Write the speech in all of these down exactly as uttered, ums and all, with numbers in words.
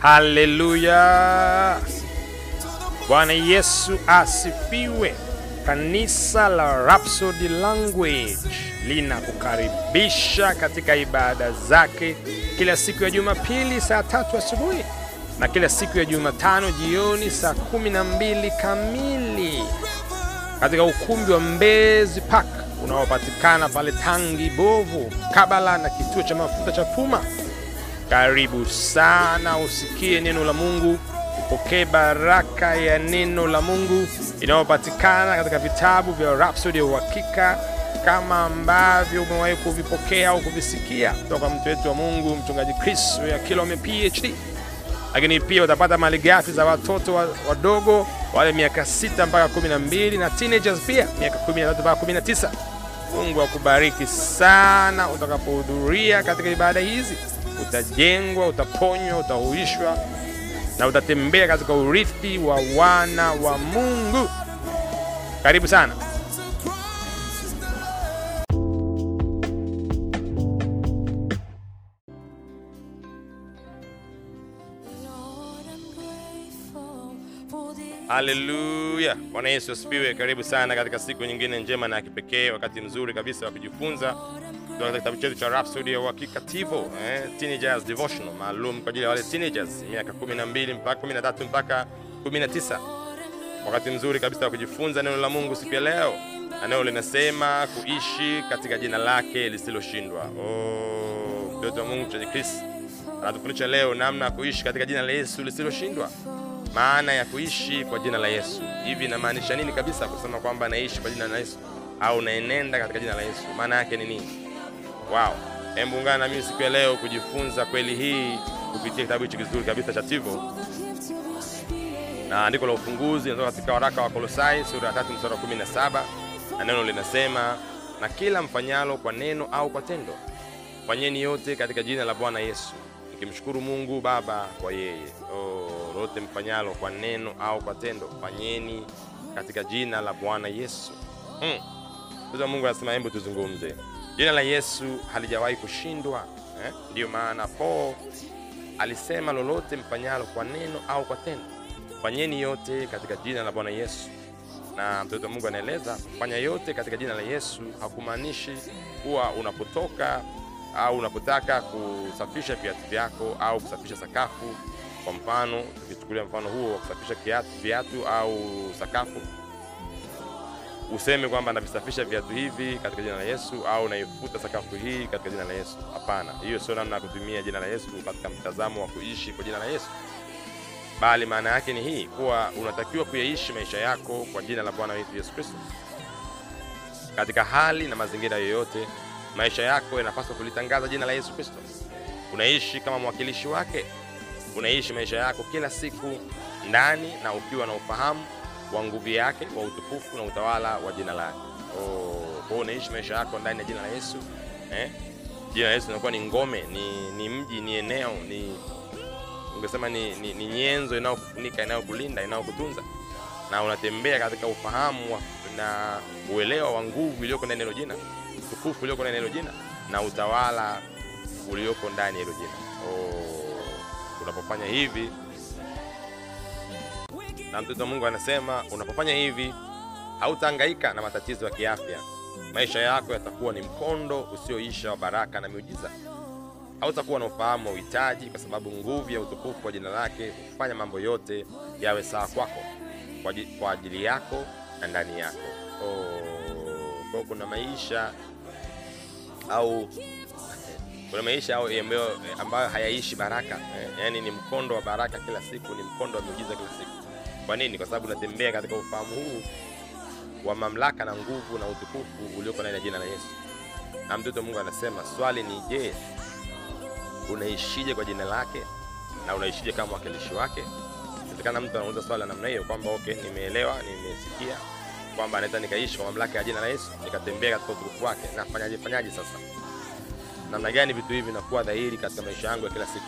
Haleluya! Bwana Yesu asifiwe. Kanisa la Rhapsody Language linakukaribisha katika ibada zake kila siku ya Jumapili saa tatu asubuhi na kila siku ya Jumatano jioni saa kumi na mbili kamili katika ukumbi wa Mbezi Park unaopatikana pale Tangi Bovu kabala na kituo cha mafuta cha Puma. Karibu sana usikie neno la Mungu, upokee baraka ya neno la Mungu inayopatikana katika vitabu vya Rhapsody wa Hakika kama ambavyo umewahi kuvipokea au kuvisikia kutoka mtu wetu wa Mungu mchungaji Chris ya Kilome PhD. Lakini pia utapata malighafi za watoto wadogo wale miaka sita mpaka kumi na mbili na teenagers pia miaka kumi na tatu mpaka kumi na tisa. Mungu akubariki sana utakapohudhuria katika ibada hizi. Utajengwa, utaponywa, utahuishwa na utatembea katika urithi wa wana wa Mungu. Karibu sana. Haleluya. Bwana Yesu asifiwe. Karibu sana katika siku nyingine njema na kipekee, wakati mzuri kabisa wa kujifunza kutoka kitabu chetu cha Rhapsody wa Hekativo, eh, Teenagers Devotional, maalum kwa ajili ya wale teenagers miaka kumi na mbili mpaka kumi na tatu mpaka kumi na tisa. Wakati mzuri kabisa wa kujifunza neno la Mungu siku ya leo. Neno linasema kuishi katika jina lake lisiloshindwa. Oh, mtoto wa Mungu cha Chris anatufundisha leo namna ya kuishi katika jina la Yesu lisiloshindwa. Maana ya kuishi kwa jina la Yesu. Hivi inamaanisha nini kabisa kusema kwamba naishi kwa jina la Yesu au naenenda katika jina la Yesu? Maana yake ni nini? Wow, hebu ungana na mimi siku ya leo kujifunza kweli hii kupitia kitabu hiki kizuri kabisa cha Tivo. Na andiko la ufunguzi linatoka katika waraka wa Wakolosai sura ya tatu mstari wa kumi na saba. Na neno linasema, na kila mfanyalo kwa neno au kwa tendo, fanyeni yote katika jina la Bwana Yesu, nikimshukuru Mungu Baba kwa yeye. Oh, lote mfanyalo kwa neno au kwa tendo, fanyeni katika jina la Bwana Yesu. Hmm. Sasa Mungu anasema hebu tuzungumze. Jina la Yesu halijawahi kushindwa, eh? Ndio maana Paulo alisema lolote mfanyalo kwa neno au kwa tendo, fanyeni yote katika jina la Bwana Yesu. Na mtoto wa Mungu anaeleza, fanya yote katika jina la Yesu hakumaanishi kuwa unapotoka au unapotaka kusafisha viatu vyako au kusafisha sakafu. Kwa mfano, tukichukulia mfano huo wa kusafisha kiatu, viatu au sakafu, useme kwamba navisafisha viatu hivi katika jina la Yesu au naifuta sakafu hii katika jina la Yesu. Hapana, hiyo sio namna ya kutumia jina la Yesu katika mtazamo wa kuishi kwa jina la Yesu. Bali maana yake ni hii, kuwa unatakiwa kuyaishi maisha yako kwa jina la Bwana wetu Yesu Kristo. Katika hali na mazingira yoyote, maisha yako yanapaswa kulitangaza jina la Yesu Kristo. Unaishi kama mwakilishi wake. Unaishi maisha yako kila siku ndani na ukiwa na ufahamu wa nguvu yake, wa utukufu na utawala wa jina lake. Oh, kwa unaishi maisha yako ndani ya jina la Yesu, eh? Jina la Yesu linakuwa ni ngome, ni ni mji, ni eneo, ni ungesema ni ni, ni nyenzo inayokufunika, inayokulinda, inayokutunza. Na unatembea katika ufahamu wa, na uelewa wa nguvu iliyoko ndani ya jina, utukufu ulioko ndani ya jina na utawala ulioko ndani ya jina. Oh, unapofanya hivi, na mtoto wa Mungu anasema unapofanya hivi hautahangaika na matatizo ya kiafya. Maisha yako yatakuwa ni mkondo usioisha wa baraka na miujiza. Hautakuwa na ufahamu wa uhitaji, kwa sababu nguvu ya utukufu wa jina lake hufanya mambo yote yawe sawa kwako, kwa ajili yako na ndani yako. Oh, kwa kuna maisha au kuna maisha au ambayo hayaishi baraka. Yaani ni mkondo wa baraka kila siku, ni mkondo wa miujiza kila siku. Kwa nini? Kwa sababu unatembea katika ufahamu huu wa mamlaka na nguvu na utukufu ulioko ndani ya jina la Yesu. Na mtoto Mungu anasema swali ni je, unaishije kwa jina lake na unaishije kama wakilishi wake? Inawezekana mtu anauliza swali namna hiyo kwamba okay, nimeelewa, nimesikia kwamba anaweza nikaishi kwa mamlaka ya jina la Yesu, nikatembea katika utukufu wake, na fanyaje fanyaje sasa? Namna gani vitu hivi vinakuwa dhahiri katika maisha yangu ya kila siku?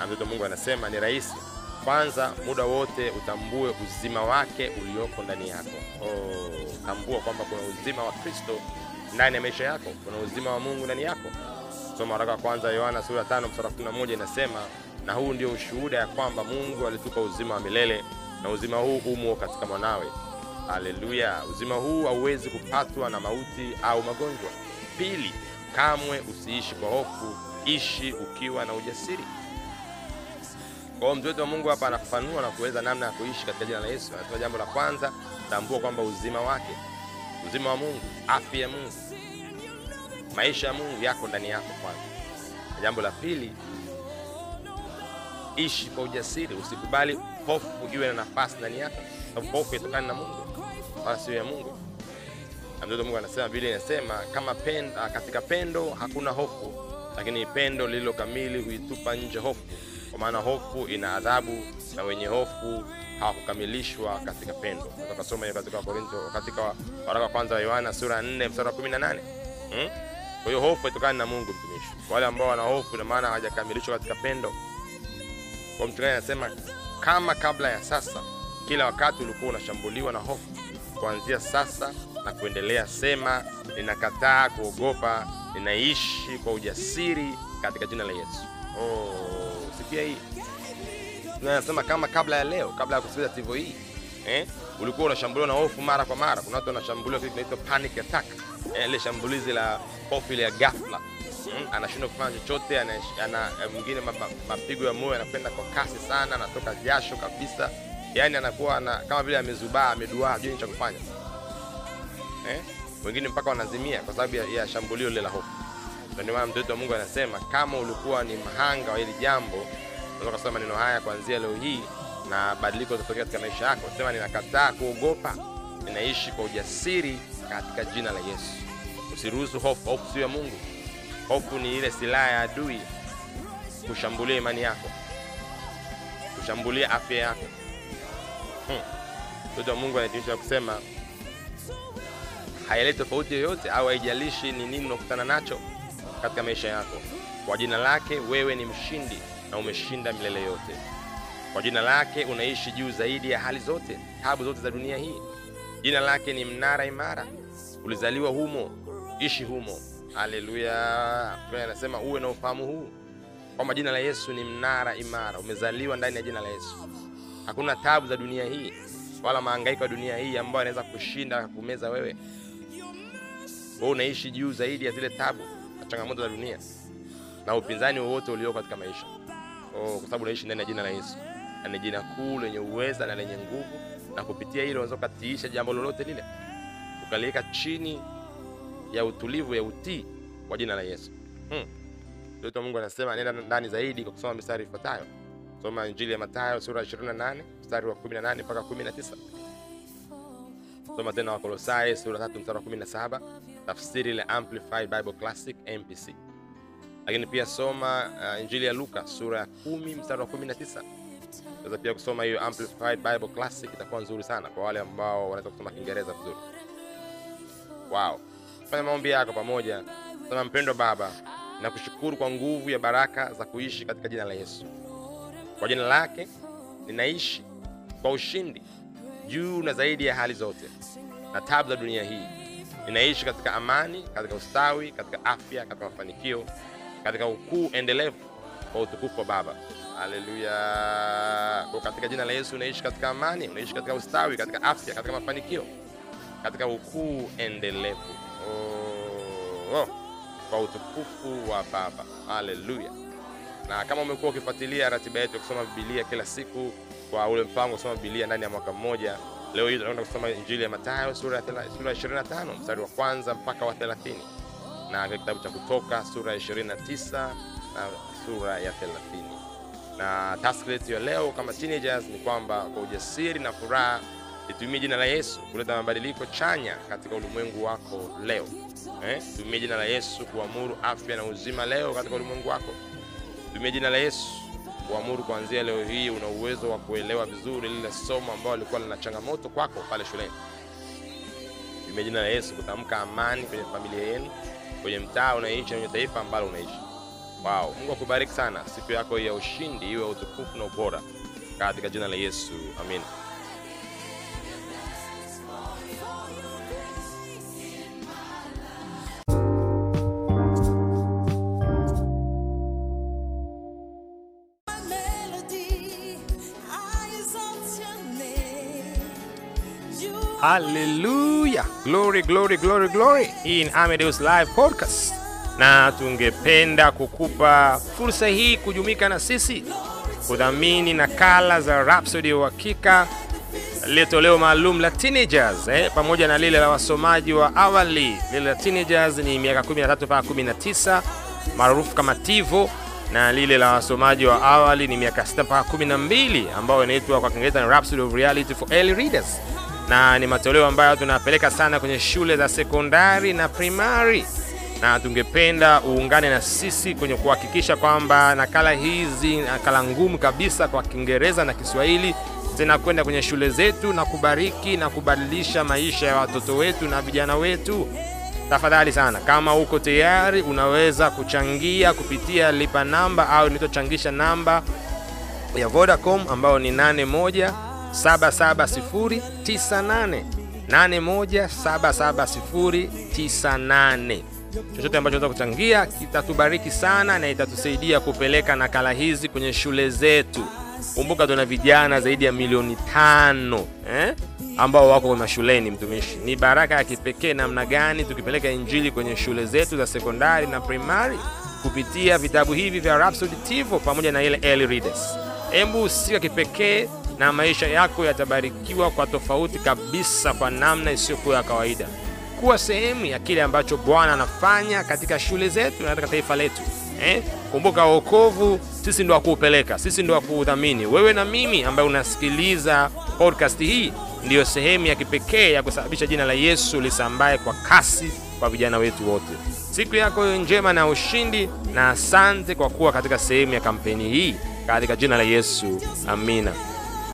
Na mtoto Mungu anasema ni rahisi. Kwanza, muda wote utambue uzima wake ulioko ndani yako. Oh, tambua kwamba kuna uzima wa Kristo ndani ya maisha yako, kuna uzima wa Mungu ndani yako. Soma waraka wa kwanza Yohana sura ya tano mstari wa kumi na moja inasema, Na huu ndio ushuhuda ya kwamba Mungu alitupa uzima wa milele, na uzima huu umo katika mwanawe. Haleluya. Uzima huu hauwezi kupatwa na mauti au magonjwa. Pili, kamwe usiishi kwa hofu, ishi ukiwa na ujasiri. Kwa mtu wa Mungu hapa anafafanua na kueleza namna ya kuishi katika jina la Yesu. Anatoa jambo la kwanza, tambua kwamba uzima wake, uzima wa Mungu, afya ya Mungu, maisha ya Mungu yako ndani yako kwanza. Jambo la pili, ishi kwa ujasiri, usikubali hofu iwe na nafasi ndani yako. Hofu itokana na Mungu, basi ya Mungu. Ndio Mungu anasema, Biblia inasema kama pendo, katika pendo hakuna hofu, lakini pendo lililo kamili huitupa nje hofu. Kwa maana hofu ina adhabu, na wenye hofu hawakukamilishwa katika pendo. Tutasoma hiyo katika Korintho, katika waraka kwanza wa Yohana sura nne mstari wa kumi na nane. Hmm? Kwa hiyo hofu itokana na Mungu mtumishi. Wale ambao wana hofu na maana hawajakamilishwa katika pendo. Kwa mtu anasema kama kabla ya sasa kila wakati ulikuwa unashambuliwa na hofu, kuanzia sasa na kuendelea sema, ninakataa kuogopa, ninaishi kwa ujasiri katika jina la Yesu. Oh, sikia hii. Tunasema kama kabla ya leo, kabla ya kusikiliza Tivo hii, eh, ulikuwa unashambuliwa na hofu mara kwa mara. Kuna watu wanashambuliwa kitu kinaitwa panic attack, eh, ile shambulizi la hofu ile ya ghafla. Mm, anashindwa kufanya chochote, ana, ana mwingine mapigo ya moyo yanakwenda kwa kasi sana, anatoka jasho kabisa. Yaani anakuwa na, kama vile amezubaa, amedua, hajui cha kufanya. Eh? Wengine mpaka wanazimia kwa sababu ya, ya shambulio lile la hofu. Ndio maana mtoto wa Mungu anasema kama ulikuwa ni mhanga wa hili jambo, unaweza kusema neno haya kuanzia leo hii na badiliko litatokea katika maisha yako. Sema ninakataa kuogopa, ninaishi kwa ujasiri katika jina la Yesu. Usiruhusu hofu, hofu sio ya Mungu. Hofu ni ile silaha ya adui kushambulia imani yako, kushambulia afya yako. Hmm. Ndio Mungu anatishia kusema haileti tofauti yoyote au haijalishi ni nini unakutana nacho katika maisha yako. Kwa jina lake wewe ni mshindi na umeshinda milele yote. Kwa jina lake unaishi juu zaidi ya hali zote, taabu zote za dunia hii. Jina lake ni mnara imara. Ulizaliwa humo, ishi humo. Haleluya. Bwana anasema uwe na ufahamu huu kwamba jina la Yesu ni mnara imara. Umezaliwa ndani ya jina la Yesu. Hakuna taabu za dunia hii wala mahangaiko ya dunia hii ambayo yanaweza kushinda kumeza wewe. Wewe unaishi juu zaidi ya zile taabu na changamoto za dunia na upinzani wote ulio katika maisha. Oh, kwa sababu unaishi ndani ya jina la Yesu. Na ni jina kuu lenye uweza na lenye nguvu, na kupitia hilo unaweza kutiisha jambo lolote lile. Ukaliweka chini ya utulivu ya utii kwa jina la Yesu. Hmm. Ndio Mungu anasema nenda ndani zaidi kwa kusoma mistari ifuatayo. Soma Injili ya Mathayo sura ishirini na nane mstari wa kumi na nane mpaka kumi na tisa. Soma tena Wakolosai sura tatu mstari wa kumi na saba, tafsiri ile Amplified Bible Classic M P C. Lakini pia soma uh, Injili ya Luka sura ya kumi mstari wa kumi na tisa. Unaweza pia kusoma hiyo Amplified Bible Classic, itakuwa nzuri sana kwa wale ambao wanaweza kusoma Kiingereza vizuri. Wow. Fanya maombi yako pamoja. Sema mpendo Baba, nakushukuru kwa nguvu ya baraka za kuishi katika jina la Yesu. Kwa jina lake ninaishi kwa ushindi juu na zaidi ya hali zote na taabu za dunia hii. Ninaishi katika amani, katika ustawi, katika afya, katika mafanikio, katika ukuu endelevu kwa utukufu wa Baba. Haleluya. Kwa katika jina la Yesu unaishi katika amani, unaishi katika ustawi, katika afya, katika mafanikio, katika ukuu endelevu. Oh, oh, kwa utukufu wa Baba. Haleluya. Na kama umekuwa ukifuatilia ratiba yetu ya kusoma Biblia kila siku kwa ule mpango kusoma Biblia ndani ya mwaka mmoja, leo hii tunaenda kusoma Injili ya Mathayo sura ya ishirini na tano mstari wa kwanza mpaka wa thelathini, na kitabu cha Kutoka sura ya ishirini na tisa na sura ya thelathini. Na task yetu ya leo kama teenagers ni kwamba kwa ujasiri na furaha itumie jina la Yesu kuleta mabadiliko chanya katika ulimwengu wako leo. Eh, tumie jina la Yesu kuamuru afya na uzima leo katika ulimwengu wako. Tumia jina la Yesu kuamuru kuanzia leo hii una uwezo wa kuelewa vizuri lile somo ambalo lilikuwa lina changamoto kwako pale shuleni. Tumia jina la Yesu kutamka amani kwenye familia yenu, kwenye mtaa unaishi, kwenye taifa ambalo unaishi. Wow, Mungu akubariki sana. Siku yako ya ushindi iwe utukufu na ubora katika jina la Yesu. Amen. Amen. Hallelujah. Glory, glory, glory, glory. Hii ni Amadeus Live Podcast. Na tungependa kukupa fursa hii kujumika na sisi kudhamini nakala za Rhapsody wa Hakika, litoleo maalum la Teenagers, eh, pamoja na lile la wasomaji wa awali. Lile la Teenagers ni miaka kumi na tatu mpaka kumi na tisa, maarufu kama Tivo, na lile la wasomaji wa awali ni miaka sita mpaka kumi na mbili, ambao inaitwa kwa Kiingereza Rhapsody of Reality for Early Readers. Na ni matoleo ambayo tunapeleka sana kwenye shule za sekondari na primary. Na tungependa uungane na sisi kwenye kuhakikisha kwamba nakala hizi, nakala ngumu kabisa kwa Kiingereza na Kiswahili, zinakwenda kwenye shule zetu na kubariki na kubadilisha maisha ya watoto wetu na vijana wetu. Tafadhali sana, kama uko tayari, unaweza kuchangia kupitia lipa namba au nitochangisha namba ya Vodacom ambao ni nane moja saba saba sifuri tisa nane, nane moja saba saba sifuri tisa nane. Chochote ambacho unataka kuchangia kitatubariki sana na itatusaidia kupeleka nakala hizi kwenye shule zetu. Kumbuka tuna vijana zaidi ya milioni tano eh? ambao wako kwenye shuleni, mtumishi. Ni baraka ya kipekee namna gani tukipeleka injili kwenye shule zetu za sekondari na primary kupitia vitabu hivi vya Rhapsody Tivo pamoja na ile Early Readers. Embu siku kipekee na maisha yako yatabarikiwa kwa tofauti kabisa, kwa namna isiyokuwa ya kawaida. Kuwa sehemu ya kile ambacho Bwana anafanya katika shule zetu na katika taifa letu. Eh? Kumbuka wokovu sisi ndio wakuupeleka, sisi ndio wakuudhamini. Wewe na mimi ambaye unasikiliza podcast hii ndio sehemu ya kipekee ya kusababisha jina la Yesu lisambae kwa kasi kwa vijana wetu wote. Siku yako njema na ushindi, na asante kwa kuwa katika sehemu ya kampeni hii katika jina la Yesu. Amina.